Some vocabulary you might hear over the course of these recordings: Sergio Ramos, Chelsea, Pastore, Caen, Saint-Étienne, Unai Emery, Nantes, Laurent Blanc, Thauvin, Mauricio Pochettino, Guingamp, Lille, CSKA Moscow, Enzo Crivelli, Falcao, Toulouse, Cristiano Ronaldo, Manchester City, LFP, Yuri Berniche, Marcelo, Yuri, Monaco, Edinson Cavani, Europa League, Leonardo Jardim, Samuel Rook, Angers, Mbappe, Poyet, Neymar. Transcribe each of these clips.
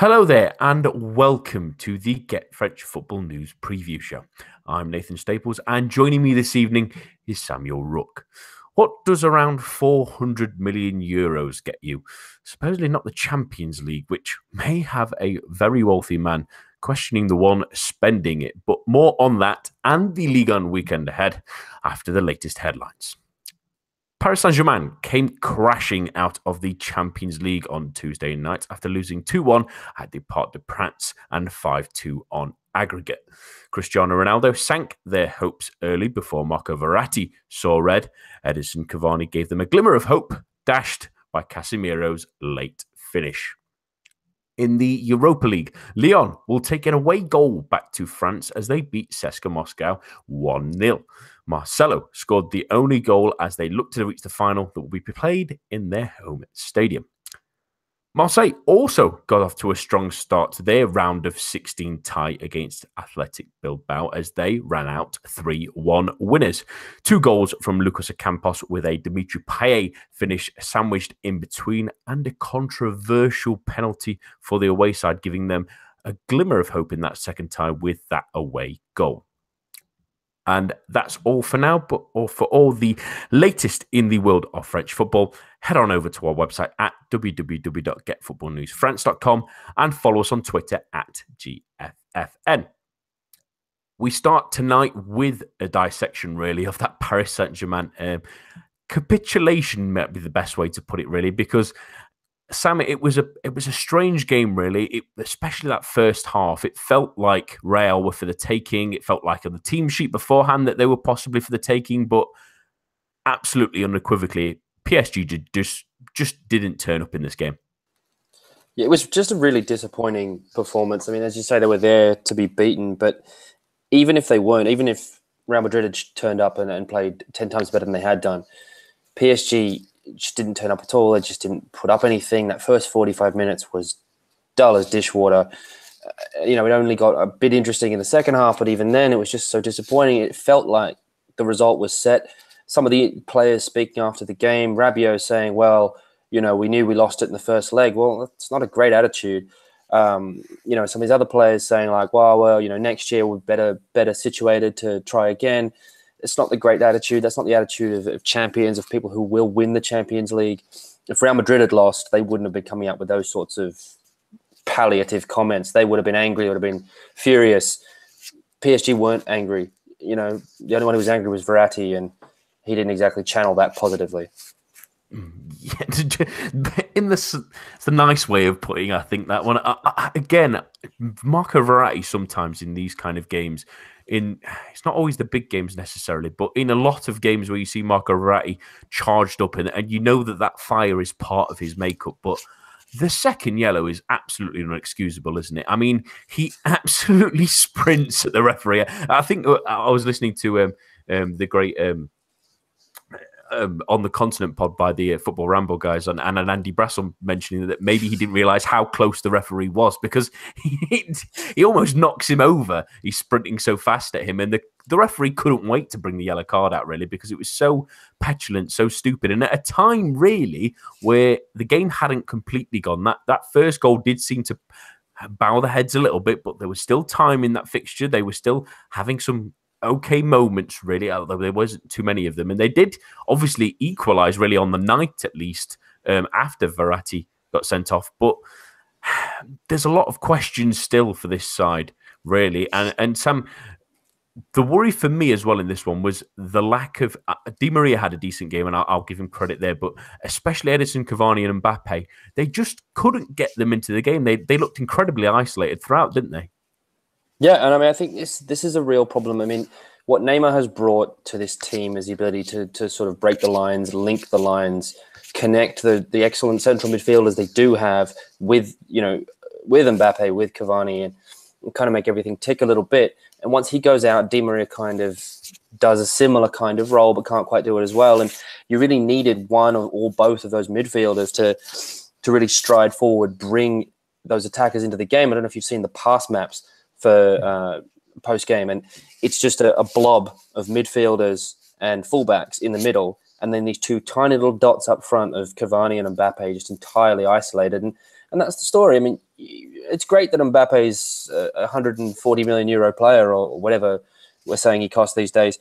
Hello there and welcome to the Get French Football News Preview Show. I'm Nathan Staples and joining me this evening is Samuel Rook. What does around €400 million get you? Supposedly not the Champions League, which may have a very wealthy man questioning the one spending it, but more on that and the Ligue 1 weekend ahead after the latest headlines. Paris Saint-Germain came crashing out of the Champions League on Tuesday night after losing 2-1 at the Parc des Princes and 5-2 on aggregate. Cristiano Ronaldo sank their hopes early before Marco Verratti saw red. Edinson Cavani gave them a glimmer of hope, dashed by Casemiro's late finish. In the Europa League, Lyon will take an away goal back to France as they beat CSKA Moscow 1-0. Marcelo scored the only goal as they look to reach the final that will be played in their home stadium. Marseille also got off to a strong start to their round of 16 tie against Athletic Bilbao as they ran out 3-1 winners. Two goals from Lucas Ocampos with a Dimitri Payet finish sandwiched in between and a controversial penalty for the away side, giving them a glimmer of hope in that second tie with that away goal. And that's all for now, but for all the latest in the world of French football, head on over to our website at www.getfootballnewsfrance.com and follow us on Twitter at GFFN. We start tonight with a dissection, really, of that Paris Saint-Germain capitulation, might be the best way to put it, really, because, Sam, it was a strange game, really, especially that first half. It felt like Real were for the taking. It felt like on the team sheet beforehand that they were possibly for the taking, but absolutely unequivocally, PSG just didn't turn up in this game. Yeah, it was just a really disappointing performance. I mean, as you say, they were there to be beaten, but even if they weren't, even if Real Madrid had turned up and played 10 times better than they had done, PSG just didn't turn up at all. They just didn't put up anything. That first 45 minutes was dull as dishwater. You know, it only got a bit interesting in the second half, but even then it was just so disappointing. It felt like the result was set. Some of the players speaking after the game, Rabiot saying, well, you know, we knew we lost it in the first leg. Well, that's not a great attitude. You know, some of these other players saying like, well, you know, next year we're better situated to try again. It's not the great attitude. That's not the attitude of champions, of people who will win the Champions League. If Real Madrid had lost, they wouldn't have been coming out with those sorts of palliative comments. They would have been angry, would have been furious. PSG weren't angry. You know, the only one who was angry was Verratti, and he didn't exactly channel that positively. In it's the nice way of putting, I think, that one. Again, Marco Verratti sometimes in these kind of games, it's not always the big games necessarily, but in a lot of games where you see Marco Verratti charged up and you know that fire is part of his makeup, but the second yellow is absolutely inexcusable, isn't it? I mean, he absolutely sprints at the referee. I think I was listening to the great... on the Continent pod by the Football Ramble guys and Andy Brasson mentioning that maybe he didn't realise how close the referee was because he almost knocks him over. He's sprinting so fast at him, and the referee couldn't wait to bring the yellow card out, really, because it was so petulant, so stupid, and at a time, really, where the game hadn't completely gone. That first goal did seem to bow the heads a little bit, but there was still time in that fixture. They were still having some okay moments, really, although there wasn't too many of them. And they did obviously equalise, really, on the night, at least, after Verratti got sent off. But there's a lot of questions still for this side, really. And Sam, the worry for me as well in this one was the lack of... Di Maria had a decent game, and I'll give him credit there, but especially Edinson Cavani and Mbappe, they just couldn't get them into the game. They looked incredibly isolated throughout, didn't they? Yeah, and I mean, I think this is a real problem. I mean, what Neymar has brought to this team is the ability to sort of break the lines, link the lines, connect the excellent central midfielders they do have with, you know, with Mbappe, with Cavani, and kind of make everything tick a little bit. And once he goes out, Di Maria kind of does a similar kind of role but can't quite do it as well. And you really needed one or both of those midfielders to really stride forward, bring those attackers into the game. I don't know if you've seen the pass maps for post-game, and it's just a blob of midfielders and fullbacks in the middle, and then these two tiny little dots up front of Cavani and Mbappe just entirely isolated, and that's the story. I mean, it's great that Mbappe's a 140 million euro player or whatever we're saying he costs these days.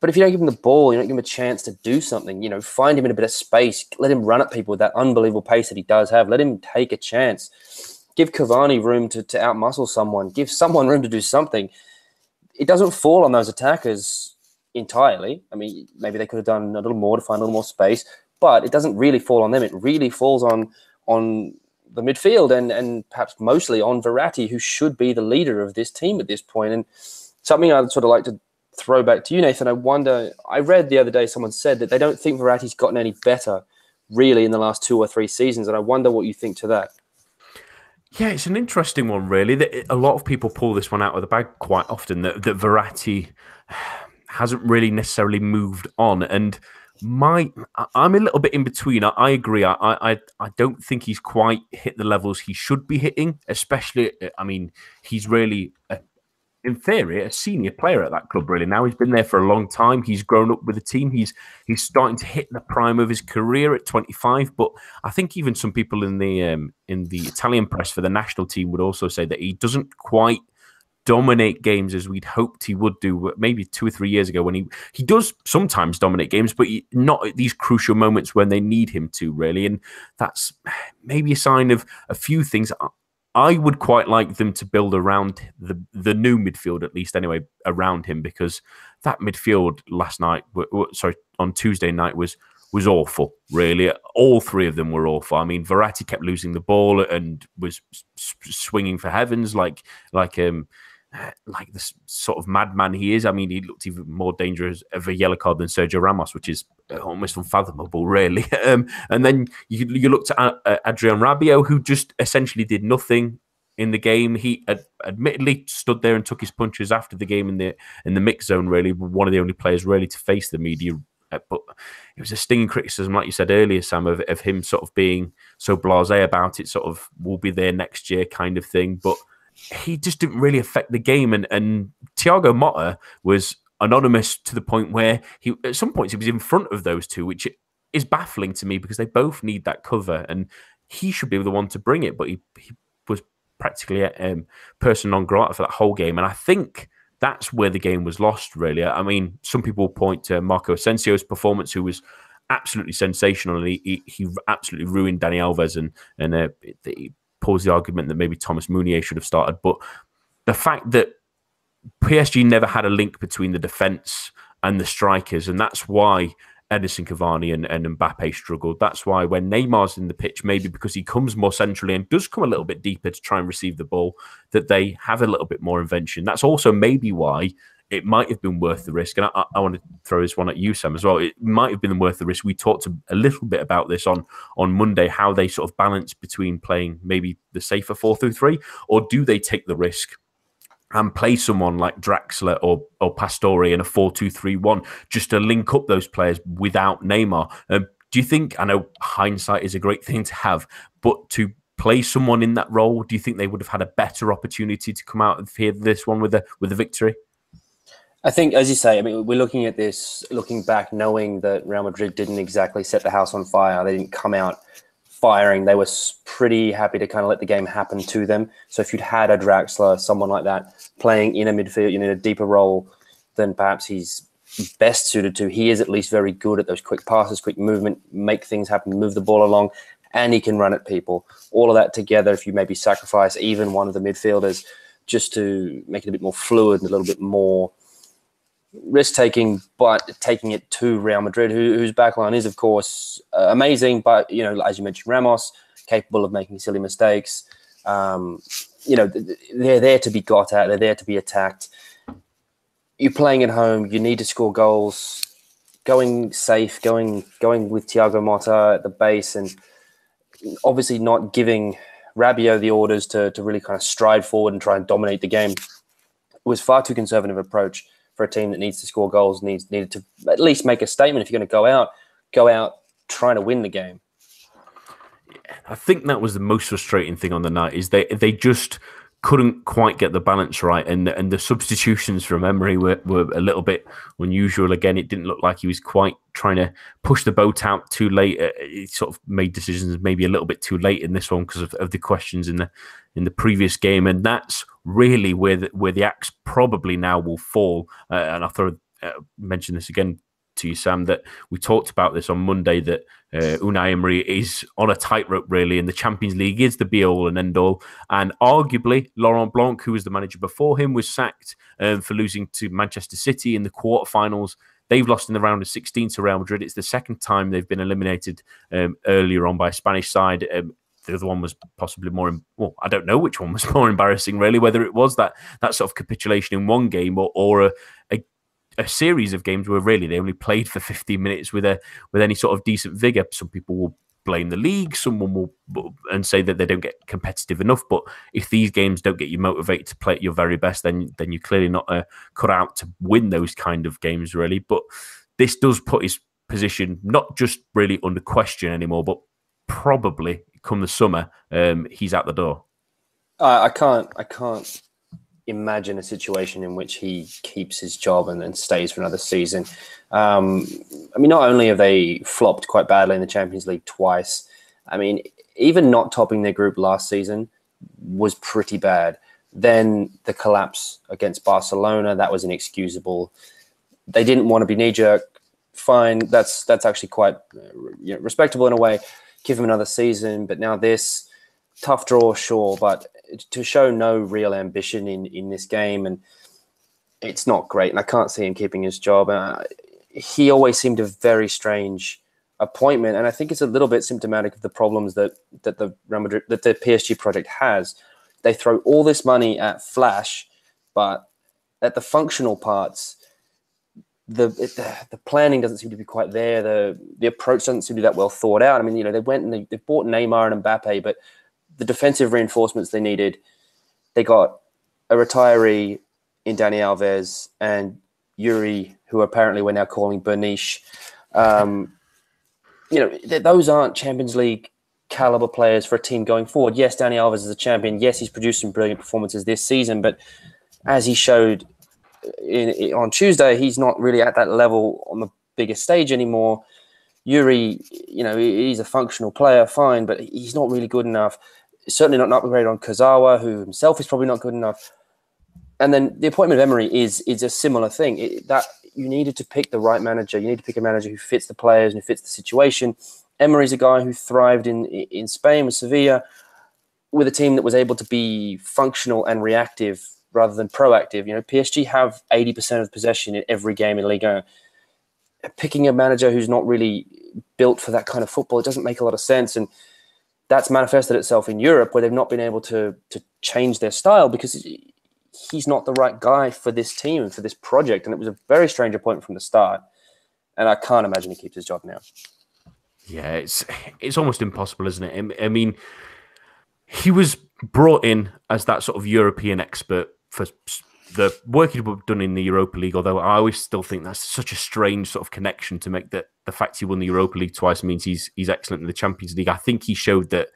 But if you don't give him the ball, you don't give him a chance to do something, you know, find him in a bit of space, let him run at people with that unbelievable pace that he does have. Let him take a chance. Give Cavani room to outmuscle someone. Give someone room to do something. It doesn't fall on those attackers entirely. I mean, maybe they could have done a little more to find a little more space, but it doesn't really fall on them. It really falls on the midfield and perhaps mostly on Verratti, who should be the leader of this team at this point. And something I'd sort of like to throw back to you, Nathan, I wonder, I read the other day someone said that they don't think Verratti's gotten any better really in the last 2 or 3 seasons, and I wonder what you think to that. Yeah, it's an interesting one, really. A lot of people pull this one out of the bag quite often, that Verratti hasn't really necessarily moved on. And I'm a little bit in between. I agree. I don't think he's quite hit the levels he should be hitting, especially, I mean, he's really, in theory, a senior player at that club, really. Now he's been there for a long time. He's grown up with the team. He's starting to hit the prime of his career at 25. But I think even some people in the Italian press for the national team would also say that he doesn't quite dominate games as we'd hoped he would do maybe 2 or 3 years ago, when he does sometimes dominate games, but not at these crucial moments when they need him to, really. And that's maybe a sign of a few things. I would quite like them to build around the new midfield, at least anyway, around him, because that midfield on Tuesday night was awful, really. All three of them were awful. I mean, Verratti kept losing the ball and was swinging for heavens like this sort of madman he is. I mean, he looked even more dangerous of a yellow card than Sergio Ramos, which is almost unfathomable, really. And then you looked at Adrian Rabiot, who just essentially did nothing in the game. He admittedly stood there and took his punches after the game in the mix zone, really. One of the only players really to face the media. But it was a stinging criticism, like you said earlier, Sam, of him sort of being so blasé about it, sort of we'll be there next year kind of thing. But he just didn't really affect the game. And Thiago Motta was anonymous to the point where he, at some points, he was in front of those two, which is baffling to me because they both need that cover and he should be the one to bring it. But he was practically persona non grata for that whole game. And I think that's where the game was lost, really. I mean, some people point to Marco Asensio's performance, who was absolutely sensational. And he absolutely ruined Dani Alves and he pulls the argument that maybe Thomas Meunier should have started. But the fact that PSG never had a link between the defence and the strikers, and that's why Edinson Cavani and Mbappe struggled. That's why when Neymar's in the pitch, maybe because he comes more centrally and does come a little bit deeper to try and receive the ball, that they have a little bit more invention. That's also maybe why it might have been worth the risk. And I want to throw this one at you, Sam, as well. It might have been worth the risk. We talked a little bit about this on Monday, how they sort of balance between playing maybe the safer 4-3-3, or do they take the risk and play someone like Draxler or Pastore in a 4-2-3-1 just to link up those players without Neymar. Do you think, I know hindsight is a great thing to have, but to play someone in that role, do you think they would have had a better opportunity to come out of here this one with a victory? I think, as you say, I mean, we're looking at this, looking back, knowing that Real Madrid didn't exactly set the house on fire. They didn't come out firing. They were pretty happy to kind of let the game happen to them. So if you'd had a Draxler, someone like that, playing in a midfield, you know, in a deeper role than perhaps he's best suited to, he is at least very good at those quick passes, quick movement, make things happen, move the ball along, and he can run at people. All of that together, if you maybe sacrifice even one of the midfielders just to make it a bit more fluid and a little bit more risk-taking, but taking it to Real Madrid, whose backline is, of course, amazing. But, you know, as you mentioned, Ramos, capable of making silly mistakes. You know, they're there to be got at. They're there to be attacked. You're playing at home. You need to score goals. Going safe, going with Thiago Motta at the base, and obviously not giving Rabiot the orders to really kind of stride forward and try and dominate the game. It was far too conservative an approach for a team that needs to score goals, needed to at least make a statement. If you're going to go out trying to win the game. I think that was the most frustrating thing on the night, is they just couldn't quite get the balance right, and the substitutions from Emery were a little bit unusual. Again, it didn't look like he was quite trying to push the boat out too late. He sort of made decisions maybe a little bit too late in this one because of the questions in the previous game, and that's really where the axe probably now will fall. And I'll mention this again to you, Sam, that we talked about this on Monday, that Unai Emery is on a tightrope, really, and the Champions League is the be-all and end-all. And arguably, Laurent Blanc, who was the manager before him, was sacked for losing to Manchester City in the quarterfinals. They've lost in the round of 16 to Real Madrid. It's the second time they've been eliminated earlier on by a Spanish side. The other one was possibly more, well, I don't know which one was more embarrassing, really, whether it was that sort of capitulation in one game or a series of games where really they only played for 15 minutes with any sort of decent vigour. Some people will blame the league, someone will and say that they don't get competitive enough. But if these games don't get you motivated to play at your very best, then you're clearly not cut out to win those kind of games, really. But this does put his position not just really under question anymore, but probably come the summer, he's out the door. I can't imagine a situation in which he keeps his job and then stays for another season. I mean, not only have they flopped quite badly in the Champions League twice, I mean, even not topping their group last season was pretty bad. Then the collapse against Barcelona, that was inexcusable. They didn't want to be knee-jerk. Fine, that's actually quite respectable in a way. Give him another season, but now this tough draw, sure, but to show no real ambition in this game, and it's not great, and I can't see him keeping his job. He always seemed a very strange appointment, and I think it's a little bit symptomatic of the problems that the Real Madrid, that the PSG project has. They throw all this money at flash, but at the functional parts, the planning doesn't seem to be quite there. The approach doesn't seem to be that well thought out. I mean, they went and they bought Neymar and Mbappe, but the defensive reinforcements they needed, they got a retiree in Dani Alves and Yuri, who apparently we're now calling Berniche. Those aren't Champions League caliber players for a team going forward. Yes, Dani Alves is a champion. Yes, he's produced some brilliant performances this season, but as he showed on Tuesday, he's not really at that level on the biggest stage anymore. Yuri, he's a functional player, fine, but he's not really good enough. Certainly not an upgrade on Kozawa, who himself is probably not good enough. And then the appointment of Emery is a similar thing. That you needed to pick the right manager. You need to pick a manager who fits the players and who fits the situation. Emery's a guy who thrived in Spain with Sevilla, with a team that was able to be functional and reactive rather than proactive. PSG have 80% of possession in every game in Ligue 1. Picking a manager who's not really built for that kind of football, it doesn't make a lot of sense. And that's manifested itself in Europe, where they've not been able to change their style because he's not the right guy for this team and for this project. And it was a very strange appointment from the start. And I can't imagine he keeps his job now. Yeah, it's almost impossible, isn't it? I mean, he was brought in as that sort of European expert for the work he'd done in the Europa League, although I always still think that's such a strange sort of connection to make, that the fact he won the Europa League twice means he's excellent in the Champions League. I think he showed that,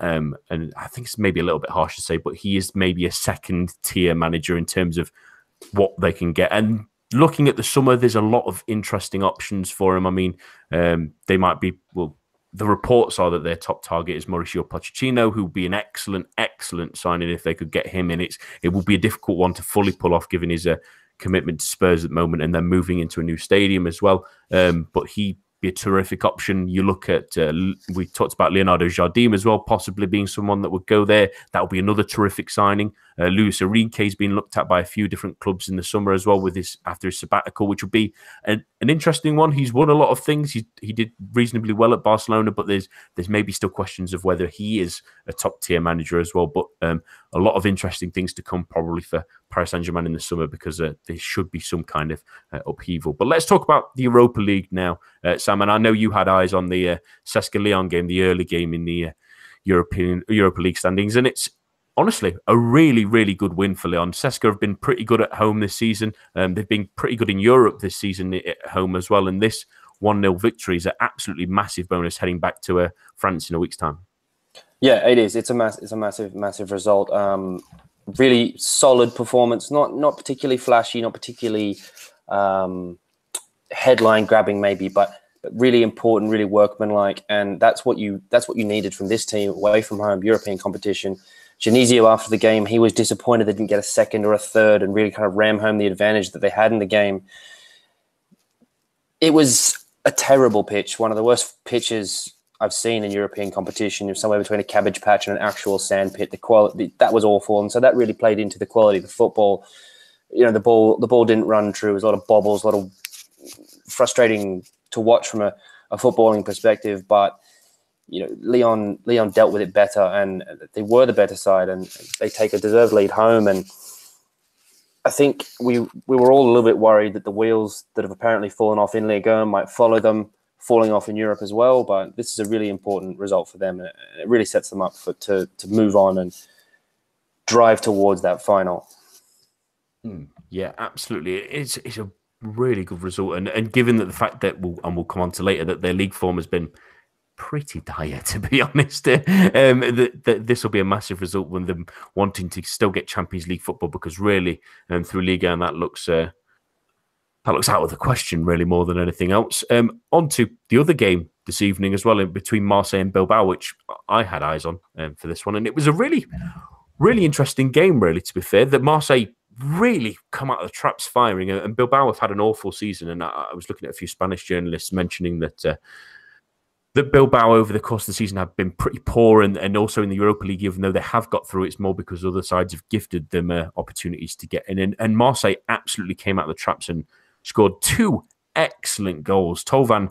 and I think it's maybe a little bit harsh to say, but he is maybe a second-tier manager in terms of what they can get. And looking at the summer, there's a lot of interesting options for him. I mean, they might be... well, the reports are that their top target is Mauricio Pochettino, who would be an excellent, excellent signing if they could get him in. It would be a difficult one to fully pull off, given his commitment to Spurs at the moment, and then moving into a new stadium as well. But he'd be a terrific option. You look at, we talked about Leonardo Jardim as well, possibly being someone that would go there. That would be another terrific signing. Luis Enrique's been looked at by a few different clubs in the summer as well, after his sabbatical, which would be an interesting one. He's won a lot of things. He did reasonably well at Barcelona, but there's maybe still questions of whether he is a top-tier manager as well. But a lot of interesting things to come probably for Paris Saint-Germain in the summer, because there should be some kind of upheaval. But let's talk about the Europa League now, Sam. And I know you had eyes on the CSKA Lyon game, the early game in the Europa League standings, and it's honestly a really, really good win for Lyon. CSKA have been pretty good at home this season. They've been pretty good in Europe this season at home as well. And this 1-0 victory is an absolutely massive bonus heading back to France in a week's time. Yeah, it is. It's a massive, massive result. really solid performance. Not particularly flashy, not particularly headline grabbing, maybe, but really important, really workmanlike, and that's what you needed from this team away from home, European competition. Genesio, after the game, he was disappointed they didn't get a second or a third and really kind of ram home the advantage that they had in the game. It was a terrible pitch, one of the worst pitches I've seen in European competition, somewhere between a cabbage patch and an actual sand pit. The quality, that was awful, and so that really played into the quality of the football. You know, the ball didn't run true. It was a lot of bobbles, a lot of frustrating to watch from a footballing perspective, but you know, Lyon dealt with it better, and they were the better side, and they take a deserved lead home. And I think we were all a little bit worried that the wheels that have apparently fallen off in Ligue 1 might follow them, falling off in Europe as well. But this is a really important result for them, and it really sets them up to move on and drive towards that final. Yeah, absolutely. It's a really good result, and given that the fact that we'll come on to later that their league form has been pretty dire, to be honest, this will be a massive result when them wanting to still get Champions League football, because really through Ligue 1 that looks out of the question really more than anything else. On to the other game this evening as well, in between Marseille and Bilbao, which I had eyes on for this one, and it was a really interesting game, really, to be fair, that Marseille really come out of the traps firing, and Bilbao have had an awful season, and I was looking at a few Spanish journalists mentioning that that Bilbao over the course of the season have been pretty poor, and also in the Europa League, even though they have got through, it's more because other sides have gifted them opportunities to get in, and Marseille absolutely came out of the traps and scored two excellent goals. Thauvin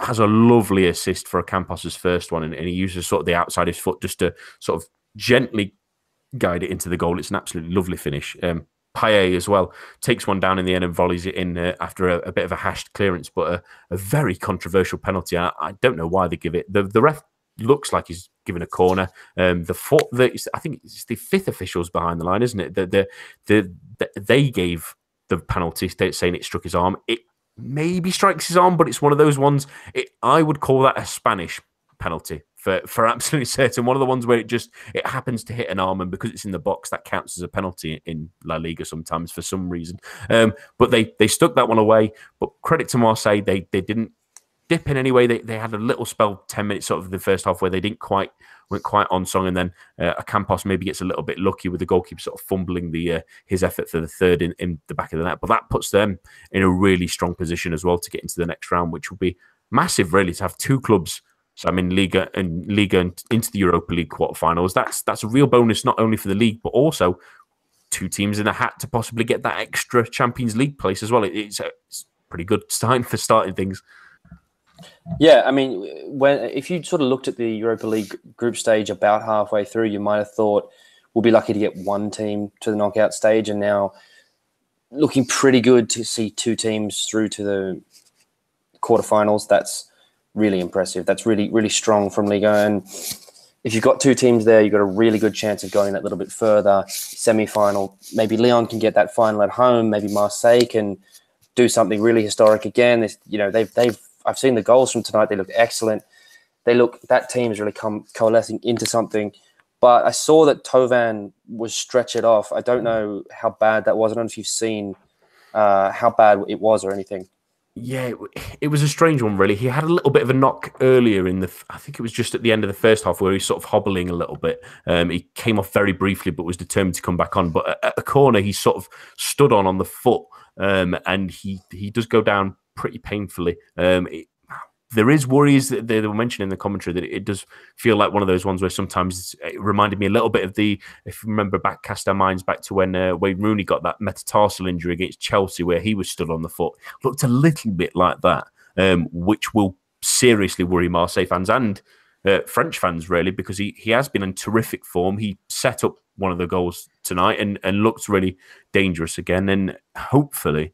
has a lovely assist for Ocampos' first one, and he uses sort of the outside of his foot just to sort of gently guide it into the goal. It's an absolutely lovely finish. Payet as well takes one down in the end and volleys it in after a bit of a hashed clearance, but a very controversial penalty. I don't know why they give it. The ref looks like he's given a corner. I think it's the fifth official's behind the line, isn't it? They gave the penalty, saying it struck his arm. It maybe strikes his arm, but it's one of those ones. I would call that a Spanish penalty. For absolutely certain, one of the ones where it happens to hit an arm, and because it's in the box, that counts as a penalty in La Liga sometimes for some reason. But they stuck that one away. But credit to Marseille, they didn't dip in any way. They had a little spell, 10 minutes sort of the first half, where they didn't went quite on song, and then Ocampos maybe gets a little bit lucky with the goalkeeper sort of fumbling his effort for the third in the back of the net. But that puts them in a really strong position as well to get into the next round, which will be massive, really, to have two clubs. So I'm in Liga and into the Europa League quarterfinals. That's a real bonus, not only for the league, but also two teams in a hat to possibly get that extra Champions League place as well. It's a pretty good sign for starting things. Yeah, I mean, if you sort of looked at the Europa League group stage about halfway through, you might have thought we'll be lucky to get one team to the knockout stage, and now looking pretty good to see two teams through to the quarterfinals. That's really impressive. That's really, really strong from Ligue 1. And if you've got two teams there, you've got a really good chance of going that little bit further. Semi-final, maybe Lyon can get that final at home. Maybe Marseille can do something really historic again. I've seen the goals from tonight. They look excellent. That team's really coalescing into something. But I saw that Thauvin was stretchered off. I don't know how bad that was. I don't know if you've seen how bad it was or anything. Yeah, it was a strange one, really. He had a little bit of a knock earlier I think it was just at the end of the first half, where he was sort of hobbling a little bit. He came off very briefly, but was determined to come back on. But at a corner, he sort of stood on the foot, and he does go down pretty painfully. There is worries that they were mentioning in the commentary that it does feel like one of those ones where sometimes it reminded me a little bit of if you remember back, cast our minds back to when Wayne Rooney got that metatarsal injury against Chelsea, where he was stood on the foot. Looked a little bit like that, which will seriously worry Marseille fans and French fans, really, because he has been in terrific form. He set up one of the goals tonight and looked really dangerous again, and hopefully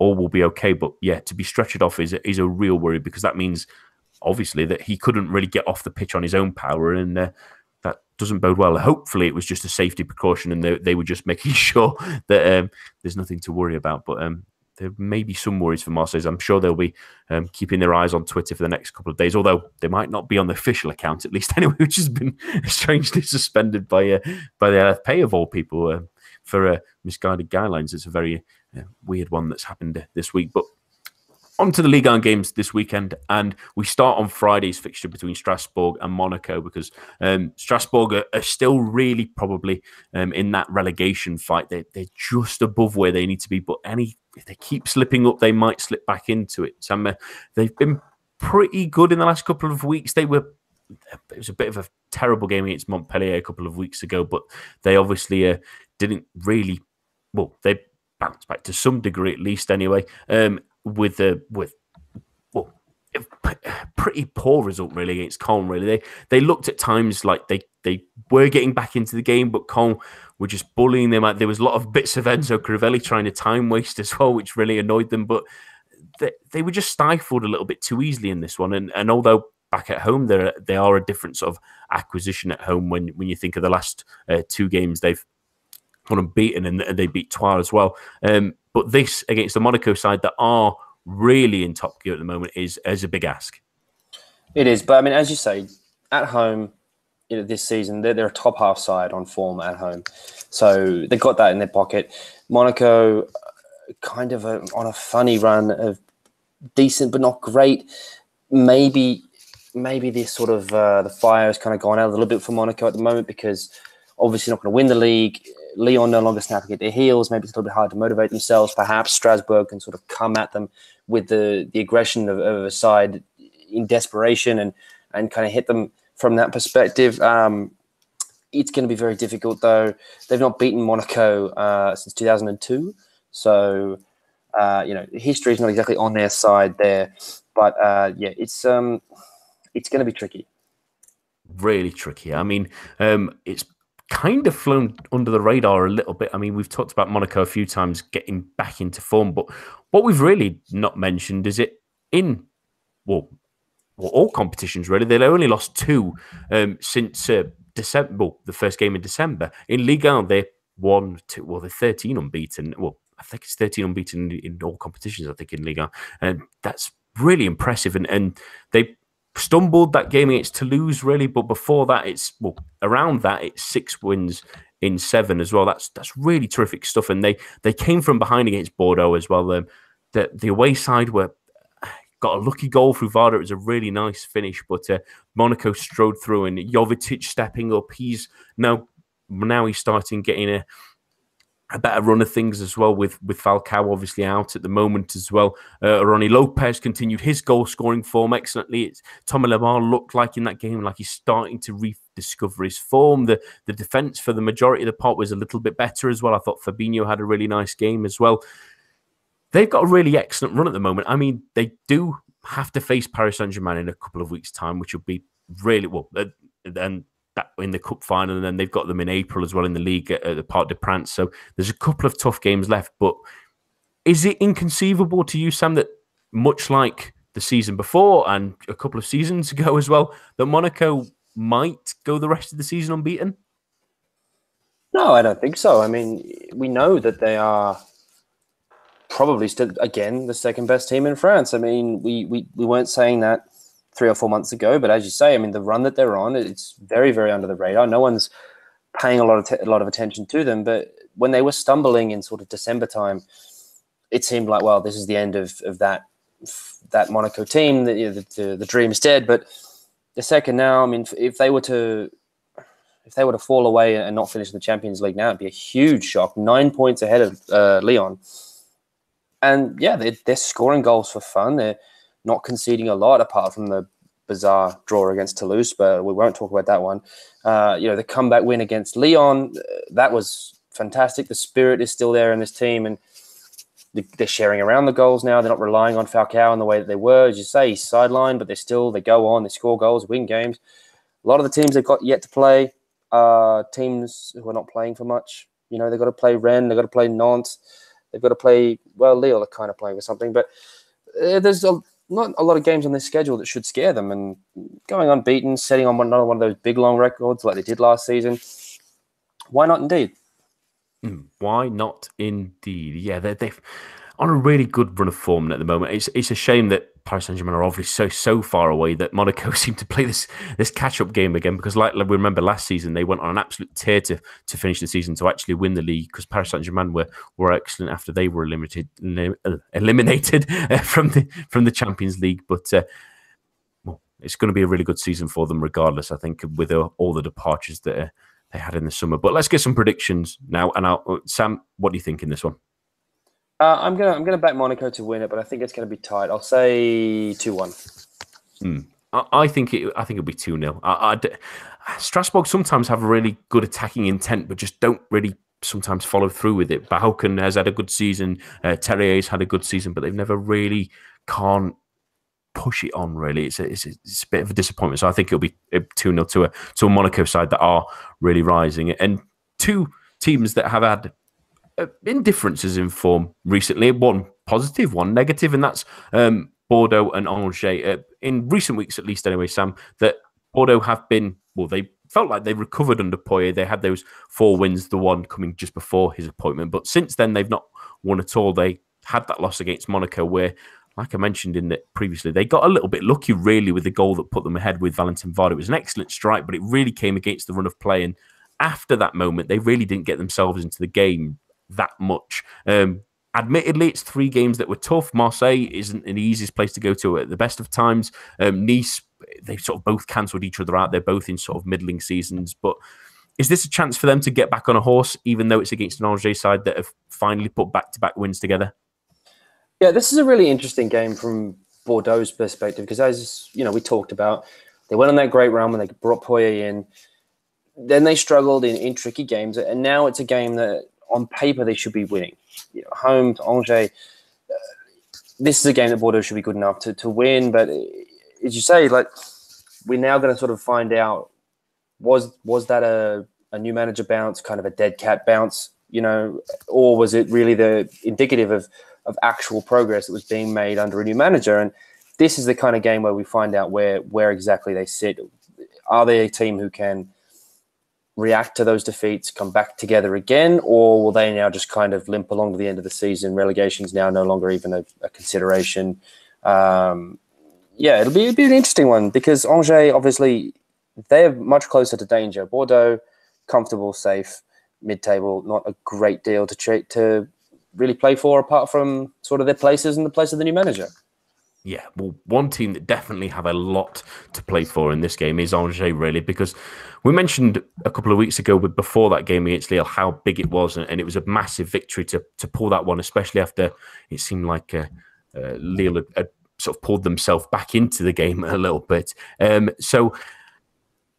all will be okay. But yeah, to be stretchered off is a real worry, because that means obviously that he couldn't really get off the pitch on his own power, and that doesn't bode well. Hopefully it was just a safety precaution, and they were just making sure that there's nothing to worry about. But there may be some worries for Marseille. I'm sure they'll be keeping their eyes on Twitter for the next couple of days, although they might not be on the official account, at least anyway, which has been strangely suspended by the LFP of all people for misguided guidelines. It's a very weird one that's happened this week. But on to the Ligue 1 games this weekend, and we start on Friday's fixture between Strasbourg and Monaco, because Strasbourg are still really probably in that relegation fight. They're just above where they need to be, but if they keep slipping up, they might slip back into it. So, they've been pretty good in the last couple of weeks. It was a bit of a terrible game against Montpellier a couple of weeks ago, but they obviously didn't really... Well, they bounced back to some degree, at least anyway, with a pretty poor result really against Caen. Really, they looked at times like they were getting back into the game, but Caen were just bullying them. There was a lot of bits of Enzo Crivelli trying to time waste as well, which really annoyed them. But they were just stifled a little bit too easily in this one. And although back at home they are a different sort of acquisition at home, when you think of the last two games they've won and beaten, and they beat Troyes as well. But this against the Monaco side that are really in top gear at the moment is a big ask. It is, but I mean, as you say, at home, you know, this season they're a top half side on form at home, so they've got that in their pocket. Monaco, kind of on a funny run of decent but not great. Maybe this sort of the fire has kind of gone out a little bit for Monaco at the moment, because obviously not going to win the league. Lyon no longer snapping at their heels. Maybe it's a little bit hard to motivate themselves. Perhaps Strasbourg can sort of come at them with the aggression of a side in desperation and kind of hit them from that perspective. It's going to be very difficult, though. They've not beaten Monaco since 2002. So, history is not exactly on their side there. But, it's going to be tricky. Really tricky. I mean, it's kind of flown under the radar a little bit. I mean, we've talked about Monaco a few times getting back into form, but what we've really not mentioned is it in, well all competitions really, they've only lost two since December, the first game in December. In Ligue 1, they won two, they're 13 unbeaten. Well, I think it's 13 unbeaten in all competitions, I think, in Ligue 1. And that's really impressive. And they stumbled that game against Toulouse, really, but before that, it's 6 wins in 7 as well. That's really terrific stuff, and they came from behind against Bordeaux as well. The away side got a lucky goal through Varda. It was a really nice finish, but Monaco strode through, and Jovetic stepping up. He's now he's starting getting a better run of things as well, with Falcao obviously out at the moment as well. Ronnie Lopez continued his goal-scoring form excellently. Thomas Lemar looked like in that game like he's starting to rediscover his form. The defence for the majority of the part was a little bit better as well. I thought Fabinho had a really nice game as well. They've got a really excellent run at the moment. I mean, they do have to face Paris Saint-Germain in a couple of weeks' time, which will be really... That in the cup final, and then they've got them in April as well in the league at the Parc des Princes. So there's a couple of tough games left, but is it inconceivable to you, Sam, that much like the season before and a couple of seasons ago as well, that Monaco might go the rest of the season unbeaten? No, I don't think so. I mean, we know that they are probably still, again, the second best team in France. I mean, we weren't saying that 3 or 4 months ago, but as you say, I mean, the run that they're on, it's very, very under the radar. No one's paying a lot of attention to them. But when they were stumbling in sort of December time, it seemed like, well, this is the end of that Monaco team. The dream is dead. But they're second now. I mean, if they were to fall away and not finish in the Champions League now, it'd be a huge shock. 9 points ahead of Lyon, and yeah, they're scoring goals for fun. They're not conceding a lot, apart from the bizarre draw against Toulouse, but we won't talk about that one. The comeback win against Lyon, that was fantastic. The spirit is still there in this team, and they're sharing around the goals now. They're not relying on Falcao in the way that they were. As you say, he's sidelined, but they go on, they score goals, win games. A lot of the teams they've got yet to play are teams who are not playing for much. You know, they've got to play Rennes, they've got to play Nantes, they've got to play, well, Lille are kind of playing for something, but there's not a lot of games on this schedule that should scare them, and going unbeaten, setting on another one of those big long records like they did last season. Why not indeed? Yeah, they've on a really good run of form at the moment. It's a shame that Paris Saint-Germain are obviously so far away that Monaco seem to play this catch-up game again, because like we remember last season, they went on an absolute tear to finish the season to actually win the league, because Paris Saint-Germain were excellent after they were eliminated from the Champions League. But it's going to be a really good season for them regardless, I think, with all the departures that they had in the summer. But let's get some predictions now. And Sam, what do you think in this one? I'm gonna back Monaco to win it, but I think it's gonna be tight. I'll say 2-1. I think it'll be 2-0. Strasbourg sometimes have a really good attacking intent, but just don't really sometimes follow through with it. Bahoken has had a good season. Terrier's had a good season, but they've never really can't push it on. Really, it's a bit of a disappointment. So I think it'll be 2-0 to a Monaco side that are really rising, and two teams that have had indifferences in form recently, one positive, one negative, and that's Bordeaux and Angers. In recent weeks, at least anyway, Sam, that Bordeaux have been, well, they felt like they recovered under Poyet. They had those 4 wins, the one coming just before his appointment. But since then, they've not won at all. They had that loss against Monaco where, like I mentioned in that previously, they got a little bit lucky, really, with the goal that put them ahead with Valentin Vardy. It was an excellent strike, but it really came against the run of play. And after that moment, they really didn't get themselves into the game that much. Admittedly, it's 3 games that were tough. Marseille isn't the easiest place to go to at the best of times. Nice, they sort of both cancelled each other out. They're both in sort of middling seasons. But is this a chance for them to get back on a horse, even though it's against an Angers side that have finally put back-to-back wins together? Yeah, this is a really interesting game from Bordeaux's perspective, because as you know, we talked about, they went on that great run when they brought Poyet in. Then they struggled in tricky games, and now it's a game that on paper, they should be winning. You know, home to Angers, this is a game that Bordeaux should be good enough to win. But as you say, like, we're now going to sort of find out, was that a new manager bounce, kind of a dead cat bounce, you know, or was it really the indicative of actual progress that was being made under a new manager? And this is the kind of game where we find out where exactly they sit. Are they a team who can react to those defeats, come back together again, or will they now just kind of limp along to the end of the season? Relegation's now no longer even a consideration. Yeah, it'll be an interesting one, because Angers, obviously, they're much closer to danger. Bordeaux, comfortable, safe, mid-table, not a great deal to really play for, apart from sort of their places and the place of the new manager. Yeah, well, one team that definitely have a lot to play for in this game is Angers, really, because we mentioned a couple of weeks ago, but before that game against Lille, how big it was, and it was a massive victory to pull that one, especially after it seemed like Lille had sort of pulled themselves back into the game a little bit. So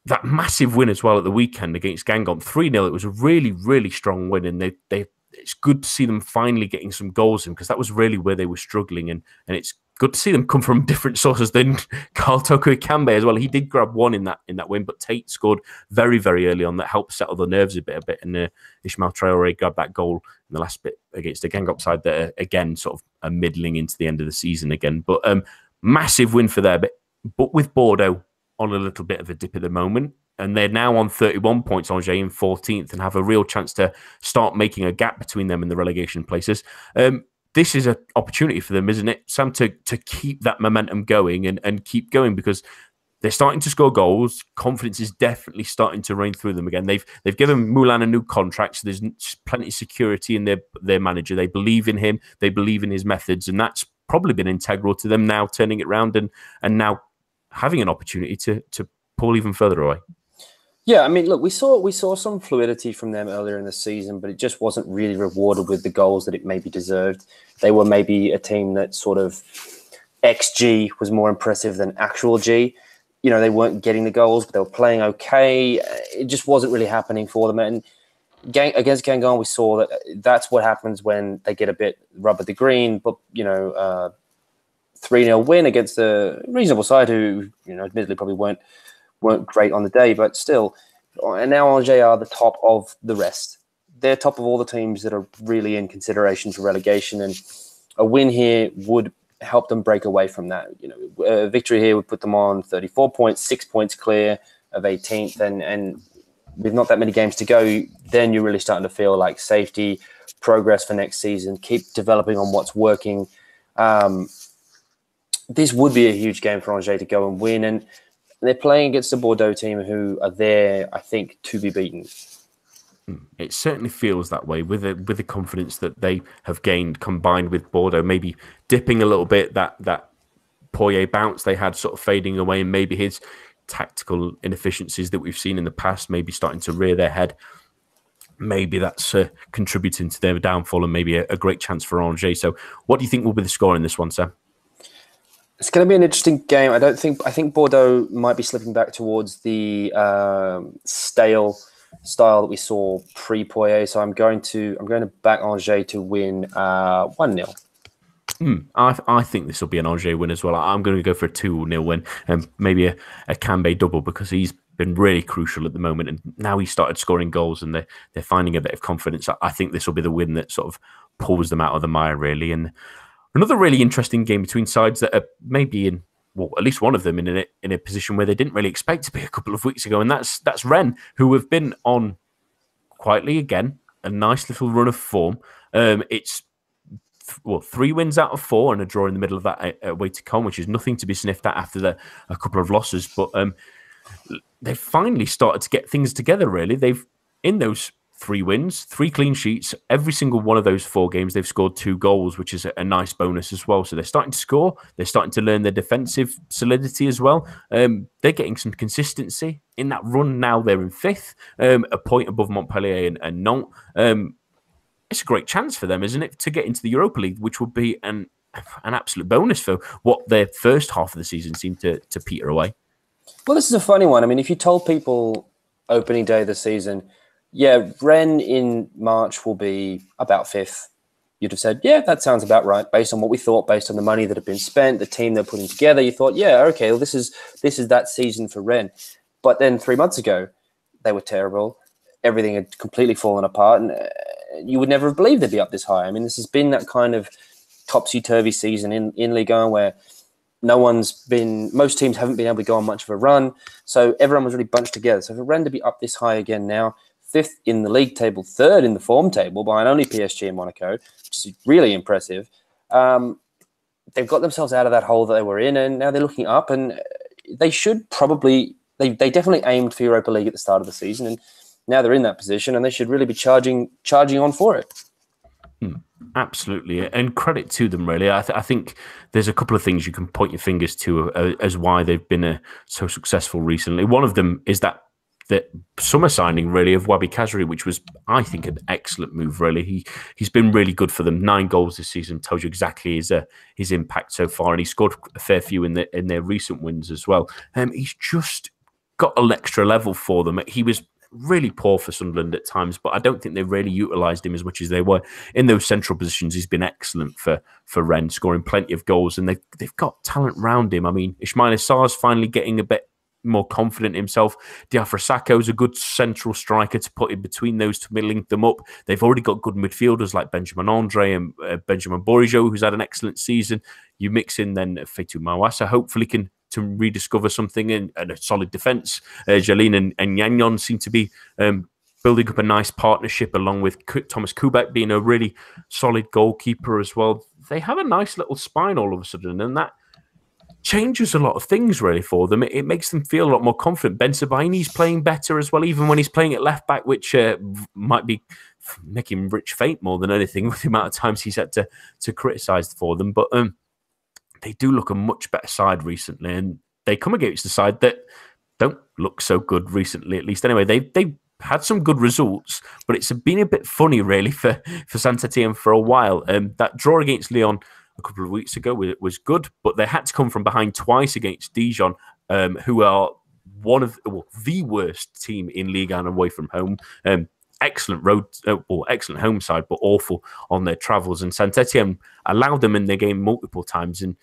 that massive win as well at the weekend against Guingamp, 3-0, it was a really, really strong win, and it's good to see them finally getting some goals in, because that was really where they were struggling, and it's good to see them come from different sources than Karl Toko Ekambi as well. He did grab one in that win, but Tate scored very, very early on. That helped settle the nerves a bit. And Ismail Traore grabbed that goal in the last bit against the Guingamp side that, again, sort of are middling into the end of the season again. But massive win for there. But with Bordeaux on a little bit of a dip at the moment, and they're now on 31 points, Angers, in 14th, and have a real chance to start making a gap between them and the relegation places. This is an opportunity for them, isn't it, Sam, to keep that momentum going and keep going, because they're starting to score goals. Confidence is definitely starting to reign through them again. They've given Moulin a new contract, so there's plenty of security in their manager. They believe in him. They believe in his methods, and that's probably been integral to them now turning it around and now having an opportunity to pull even further away. Yeah, I mean, look, we saw some fluidity from them earlier in the season, but it just wasn't really rewarded with the goals that it maybe deserved. They were maybe a team that sort of XG was more impressive than actual G. You know, they weren't getting the goals, but they were playing okay. It just wasn't really happening for them. And against Guingamp, we saw that's what happens when they get a bit rubber the green. But, you know, 3-0 win against a reasonable side who, you know, admittedly probably weren't great on the day, but still. And now Angers are the top of the rest. They're top of all the teams that are really in consideration for relegation, and a win here would help them break away from that. You know, a victory here would put them on 34 points, 6 points clear of 18th, and with not that many games to go, then you're really starting to feel like safety, progress for next season, keep developing on what's working. This would be a huge game for Angers to go and win, and they're playing against the Bordeaux team who are there, I think, to be beaten. It certainly feels that way, with the confidence that they have gained combined with Bordeaux maybe dipping a little bit, that Poyet bounce they had sort of fading away, and maybe his tactical inefficiencies that we've seen in the past maybe starting to rear their head. Maybe that's contributing to their downfall, and maybe a great chance for Angers. So what do you think will be the score in this one, Sam? It's going to be an interesting game. I think Bordeaux might be slipping back towards the stale style that we saw pre-Poyet. So I'm going to back Angers to win 1-0. I think this will be an Angers win as well. I'm going to go for a 2-0 win, and maybe a Cambé double, because he's been really crucial at the moment, and now he's started scoring goals, and they're finding a bit of confidence. I think this will be the win that sort of pulls them out of the mire, really. And another really interesting game between sides that are maybe in, well, at least one of them in a position where they didn't really expect to be a couple of weeks ago, and that's Rennes, who have been on, quietly again, a nice little run of form. It's, well, 3 wins out of 4 and a draw in the middle of that away to Caen, which is nothing to be sniffed at after a couple of losses. But they've finally started to get things together, really. They've, in those 3 wins, 3 clean sheets. Every single one of those 4 games, they've scored 2 goals, which is a nice bonus as well. So they're starting to score. They're starting to learn their defensive solidity as well. They're getting some consistency in that run now. They're in 5th, a point above Montpellier and Nantes. It's a great chance for them, isn't it, to get into the Europa League, which would be an absolute bonus for what their first half of the season seemed to peter away. Well, this is a funny one. I mean, if you told people opening day of the season, yeah, Rennes in March will be about 5th. You'd have said, yeah, that sounds about right, based on what we thought, based on the money that had been spent, the team they're putting together. You thought, yeah, okay, well, this is that season for Rennes. But then 3 months ago, they were terrible. Everything had completely fallen apart, and you would never have believed they'd be up this high. I mean, this has been that kind of topsy-turvy season in Ligue 1 where most teams haven't been able to go on much of a run, so everyone was really bunched together. So for Rennes to be up this high again now, 5th in the league table, 3rd in the form table, behind only PSG and Monaco, which is really impressive. They've got themselves out of that hole that they were in, and now they're looking up, and they should probably... They definitely aimed for Europa League at the start of the season, and now they're in that position, and they should really be charging on for it. Absolutely, and credit to them, really. I think there's a couple of things you can point your fingers to as why they've been so successful recently. One of them is that summer signing, really, of Wabi Kazri, which was, I think, an excellent move, really. He's been really good for them. 9 goals this season, tells you exactly his impact so far, and he scored a fair few in their recent wins as well. He's just got an extra level for them. He was really poor for Sunderland at times, but I don't think they really utilised him as much as they were. In those central positions, he's been excellent for Rennes, scoring plenty of goals, and they've got talent round him. I mean, Ismail Sarr's finally getting a bit more confident himself. Diafra Sakho's a good central striker to put in between those to link them up. They've already got good midfielders like Benjamin Andre and Benjamin Bourigeaud, who's had an excellent season. You mix in then Fatou Mawassa, hopefully can to rediscover something, and a solid defence. Jaline and Yanyon seem to be building up a nice partnership, along with Thomas Kubek being a really solid goalkeeper as well. They have a nice little spine all of a sudden, and that changes a lot of things, really, for them. It makes them feel a lot more confident. Ben Sebaini's playing better as well, even when he's playing at left back, which might be making Rich faint more than anything with the amount of times he's had to criticise for them. But they do look a much better side recently, and they come against the side that don't look so good recently, at least. Anyway, they've had some good results, but it's been a bit funny, really, for Saint-Étienne for a while. That draw against Lyon a couple of weeks ago was good, but they had to come from behind twice against Dijon, who are the worst team in Ligue 1 away from home. Excellent excellent home side, but awful on their travels. And Saint-Étienne allowed them in their game multiple times, and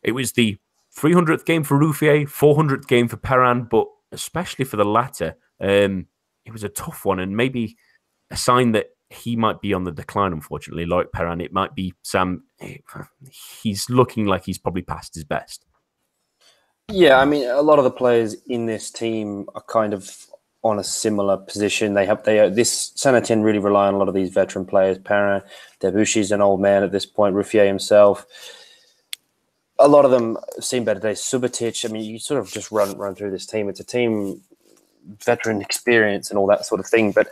it was the 300th game for Ruffier, 400th game for Perrin, but especially for the latter, it was a tough one, and maybe a sign that he might be on the decline, unfortunately, like Perrin. It might be, Sam, he's looking like he's probably past his best. Yeah, I mean, a lot of the players in this team are kind of on a similar position. This Saint-Étienne really rely on a lot of these veteran players. Perrin, Debuchy's an old man at this point. Ruffier himself. A lot of them have seen better days. Subotic. I mean, you sort of just run through this team. It's a team, veteran experience and all that sort of thing. But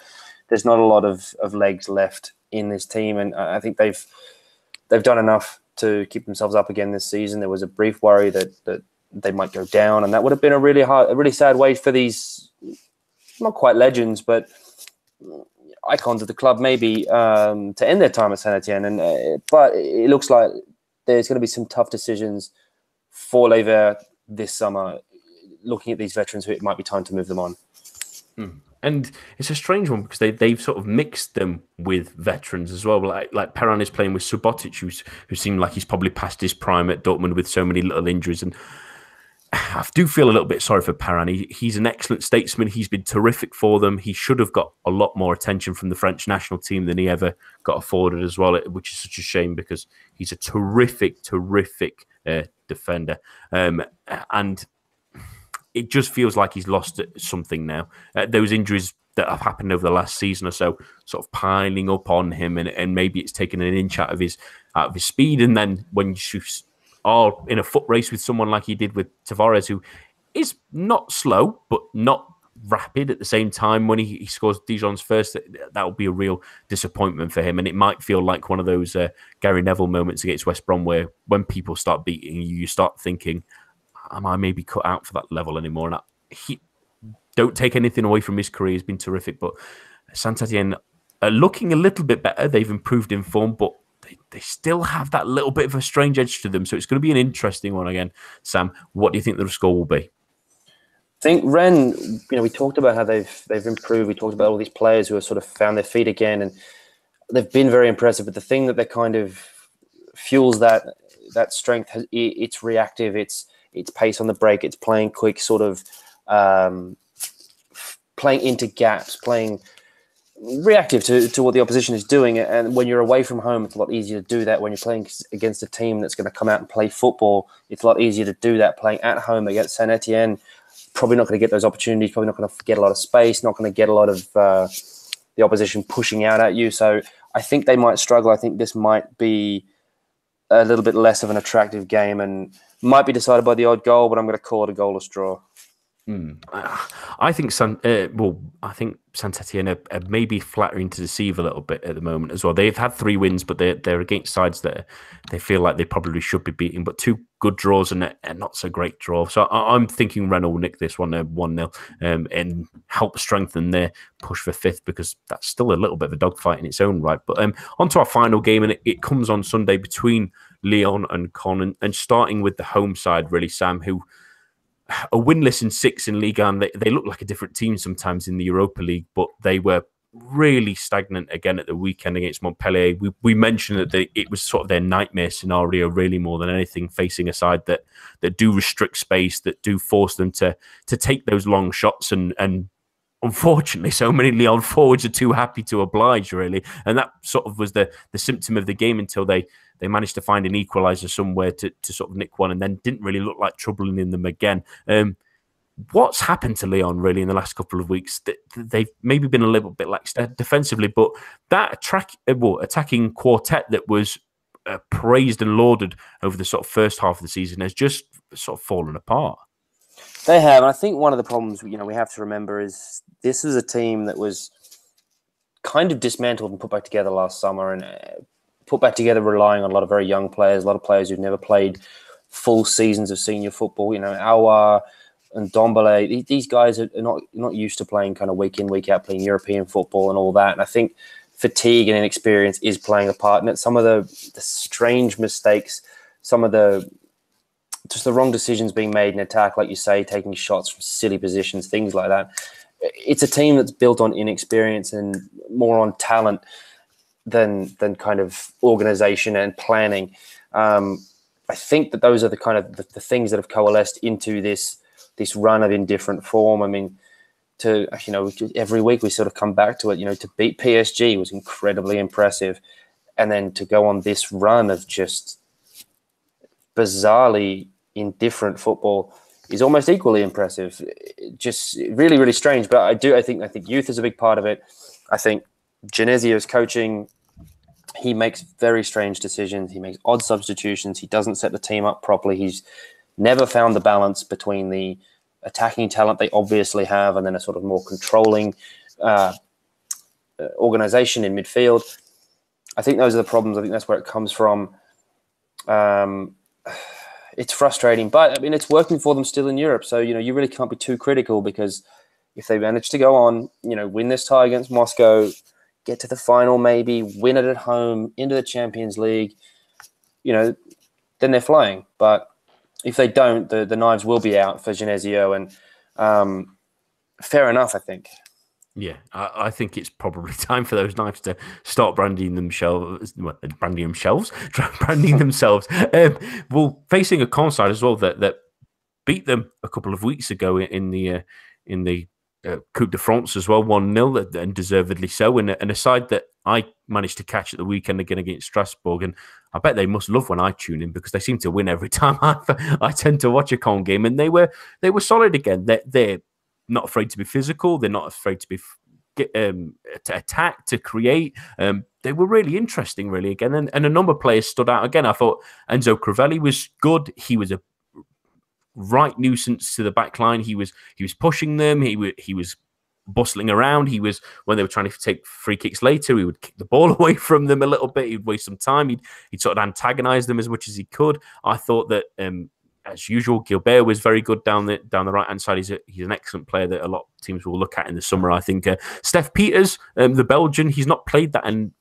there's not a lot of legs left in this team, and I think they've done enough to keep themselves up again this season. There was a brief worry that they might go down, and that would have been a really sad way for these not quite legends, but icons of the club maybe to end their time at Saint-Étienne. And but it looks like there's going to be some tough decisions for Les Verts this summer, looking at these veterans who it might be time to move them on. Mm. And it's a strange one because they've sort of mixed them with veterans as well. Like Perrin is playing with Subotic, who seemed like he's probably past his prime at Dortmund with so many little injuries. And I do feel a little bit sorry for Perrin. He's an excellent statesman. He's been terrific for them. He should have got a lot more attention from the French national team than he ever got afforded as well, which is such a shame because he's a terrific defender. And it just feels like he's lost something now. Those injuries that have happened over the last season or so, sort of piling up on him, and maybe it's taken an inch out of his speed. And then when you are in a foot race with someone like he did with Tavares, who is not slow but not rapid at the same time, when he scores Dijon's first, that'll be a real disappointment for him. And it might feel like one of those Gary Neville moments against West Brom, where when people start beating you, you start thinking, am I maybe cut out for that level anymore? And he don't take anything away from his career. He's been terrific, but Saint-Étienne are looking a little bit better. They've improved in form, but they still have that little bit of a strange edge to them. So it's going to be an interesting one again. Sam, what do you think the score will be? I think Rennes, we talked about how they've improved. We talked about all these players who have sort of found their feet again, and they've been very impressive. But the thing that they kind of fuels that strength, it's reactive. It's pace on the break. It's playing quick, sort of playing into gaps, playing reactive to what the opposition is doing. And when you're away from home, it's a lot easier to do that. When you're playing against a team that's going to come out and play football, it's a lot easier to do that. Playing at home against Saint-Étienne, probably not going to get those opportunities, probably not going to get a lot of space, not going to get a lot of the opposition pushing out at you. So I think they might struggle. I think this might be a little bit less of an attractive game and might be decided by the odd goal, but I'm going to call it a goalless draw. Mm. I think Saint-Étienne are maybe flattering to deceive a little bit at the moment as well. They've had 3 wins, but they're against sides that they feel like they probably should be beating, but 2 good draws and a not so great draw. So I'm thinking Rennes will nick this one 1-0 and help strengthen their push for 5th, because that's still a little bit of a dogfight in its own right. But on to our final game, and it comes on Sunday between Lyon and Caen, and starting with the home side, really, Sam, who are winless in 6 in Ligue 1. They look like a different team sometimes in the Europa League, but they were really stagnant again at the weekend against Montpellier. We mentioned that it was sort of their nightmare scenario, really, more than anything, facing a side that do restrict space, that do force them to take those long shots, and unfortunately, so many Lyon forwards are too happy to oblige, really. And that sort of was the symptom of the game until they managed to find an equaliser somewhere to sort of nick one, and then didn't really look like troubling in them again. What's happened to Lyon, really, in the last couple of weeks? They've maybe been a little bit lackluster defensively, but that attacking quartet that was praised and lauded over the sort of first half of the season has just sort of fallen apart. They have, and I think one of the problems we have to remember is this was a team that was kind of dismantled and put back together last summer, and put back together relying on a lot of very young players, a lot of players who've never played full seasons of senior football. Aouar and Dombele, these guys are not used to playing kind of week in, week out, playing European football and all that. And I think fatigue and inexperience is playing a part in it. Some of the strange mistakes, some of the just the wrong decisions being made in attack, like you say, taking shots from silly positions, things like that. It's a team that's built on inexperience and more on talent than kind of organization and planning. I think that those are the kind of the things that have coalesced into this run of indifferent form. I mean, every week we sort of come back to it. To beat PSG was incredibly impressive, and then to go on this run of just bizarrely indifferent football is almost equally impressive. Just really, really strange. But I think youth is a big part of it. I think Genesio's coaching, he makes very strange decisions. He makes odd substitutions. He doesn't set the team up properly. He's never found the balance between the attacking talent they obviously have and then a sort of more controlling organization in midfield. I think those are the problems. I think that's where it comes from. It's frustrating, but I mean, it's working for them still in Europe. So, you know, you really can't be too critical, because if they manage to go on, you know, win this tie against Moscow, get to the final, maybe win it at home, into the Champions League, you know, then they're flying. But if they don't, the knives will be out for Genesio, and fair enough, I think. Yeah, I think it's probably time for those knives to start brandying themselves. Well, facing a Caen side as well that beat them a couple of weeks ago in the Coupe de France as well, 1-0, and deservedly so. And a side that I managed to catch at the weekend again against Strasbourg, and I bet they must love when I tune in, because they seem to win every time I tend to watch a Caen game, and they were solid again. They're not afraid to be physical. They're not afraid to to attack, to create. They were really interesting, really, again. And a number of players stood out again. I thought Enzo Crivelli was good. He was a right nuisance to the back line. He was pushing them. He was bustling around. He was, when they were trying to take free kicks later, he would kick the ball away from them a little bit. He'd waste some time. He'd sort of antagonize them as much as he could. I thought that... as usual, Gilbert was very good down the right-hand side. He's an excellent player that a lot of teams will look at in the summer, I think. Stef Peters, the Belgian, he's not played that an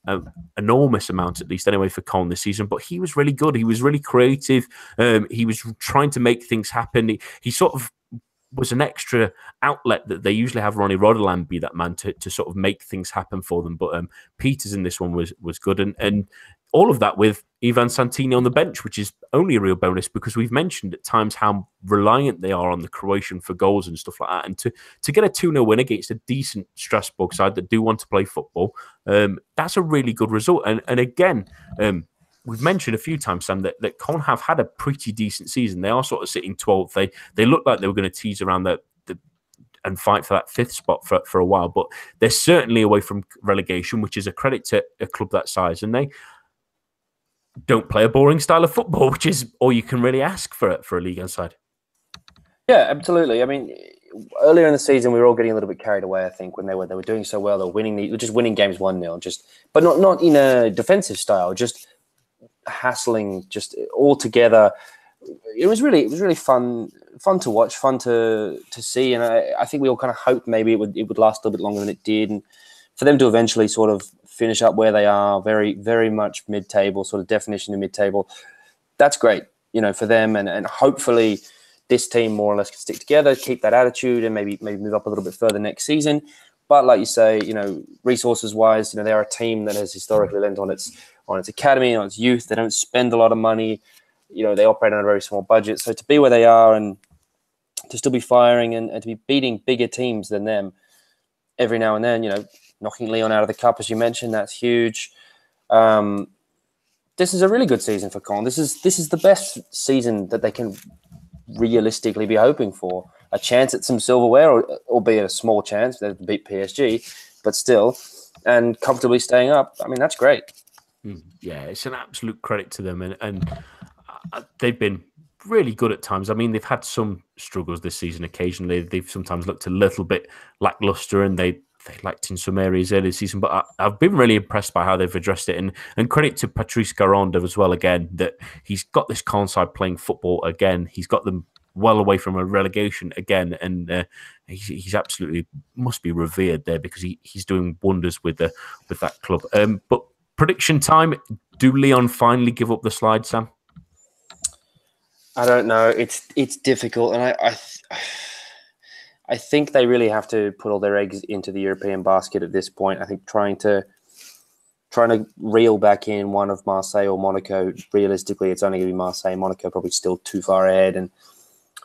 enormous amount, at least anyway, for Caen this season, but he was really good. He was really creative. He was trying to make things happen. He sort of was an extra outlet that they usually have Ronnie Rodeland be that man to sort of make things happen for them. But Peters in this one was good. And all of that with Ivan Santini on the bench, which is only a real bonus, because we've mentioned at times how reliant they are on the Croatian for goals and stuff like that. And to get a 2-0 win against a decent Strasbourg side that do want to play football, that's a really good result. And again, we've mentioned a few times, Sam, that Caen have had a pretty decent season. They are sort of sitting 12th. They looked like they were going to tease around and fight for that 5th spot for a while, but they're certainly away from relegation, which is a credit to a club that size. And they don't play a boring style of football, which is all you can really ask for a league side. Yeah, absolutely. I mean, earlier in the season, we were all getting a little bit carried away, I think, when they were doing so well. They were winning games 1-0, but not in a defensive style, just hassling, just all together. It was really fun to watch, fun to see, and I think we all kind of hoped maybe it would last a little bit longer than it did, and for them to eventually sort of finish up where they are, very, very much mid-table, sort of definition of mid-table. That's great, you know, for them. And hopefully this team more or less can stick together, keep that attitude, and maybe move up a little bit further next season. But like you say, you know, resources-wise, you know, they're a team that has historically lent on its academy, on its youth. They don't spend a lot of money. You know, they operate on a very small budget. So to be where they are and to still be firing and to be beating bigger teams than them every now and then, you know, knocking Lyon out of the cup, as you mentioned, that's huge. This is a really good season for Caen. This is the best season that they can realistically be hoping for. A chance at some silverware, albeit a small chance. They beat PSG, but still, and comfortably staying up. I mean, that's great. Yeah, it's an absolute credit to them, and they've been really good at times. I mean, they've had some struggles this season. Occasionally, they've sometimes looked a little bit lackluster, and they lacked in some areas early season, but I've been really impressed by how they've addressed it. And credit to Patrice Garande as well, again, that he's got this Caen side playing football again. He's got them well away from a relegation again. And he's absolutely must be revered there, because he's doing wonders with that club. But prediction time, do Lyon finally give up the slide, Sam? I don't know. It's difficult. And I think they really have to put all their eggs into the European basket at this point. I think trying to reel back in one of Marseille or Monaco, realistically, it's only going to be Marseille. Monaco probably still too far ahead. And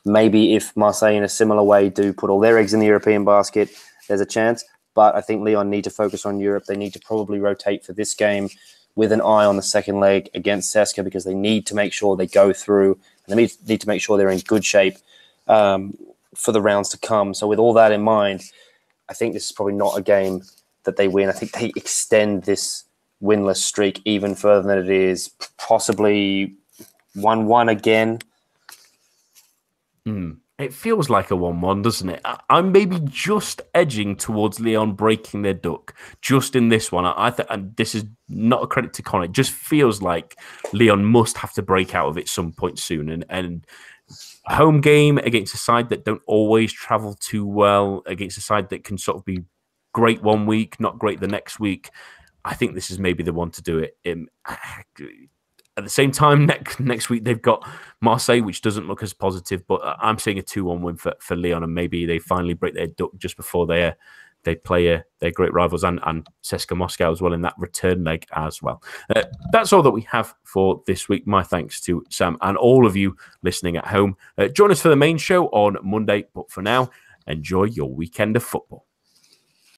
maybe if Marseille in a similar way do put all their eggs in the European basket, there's a chance. But I think Lyon need to focus on Europe. They need to probably rotate for this game with an eye on the second leg against Sesca, because they need to make sure they go through. And they need to make sure they're in good shape for the rounds to come. So with all that in mind, I think this is probably not a game that they win. I think they extend this winless streak even further than it is, possibly 1-1 again. It feels like a 1-1, doesn't it? I'm maybe just edging towards Lyon breaking their duck just in this one. I think this is not a credit to Con. It just feels like Lyon must have to break out of it some point soon. And a home game against a side that don't always travel too well, against a side that can sort of be great one week, not great the next week. I think this is maybe the one to do it. At the same time, next week they've got Marseille, which doesn't look as positive, but I'm seeing a 2-1 win for Lyon, and maybe they finally break their duck just before they play their great rivals and CSKA Moscow as well in that return leg as well. That's all that we have for this week. My thanks to Sam and all of you listening at home. Join us for the main show on Monday, but for now, enjoy your weekend of football.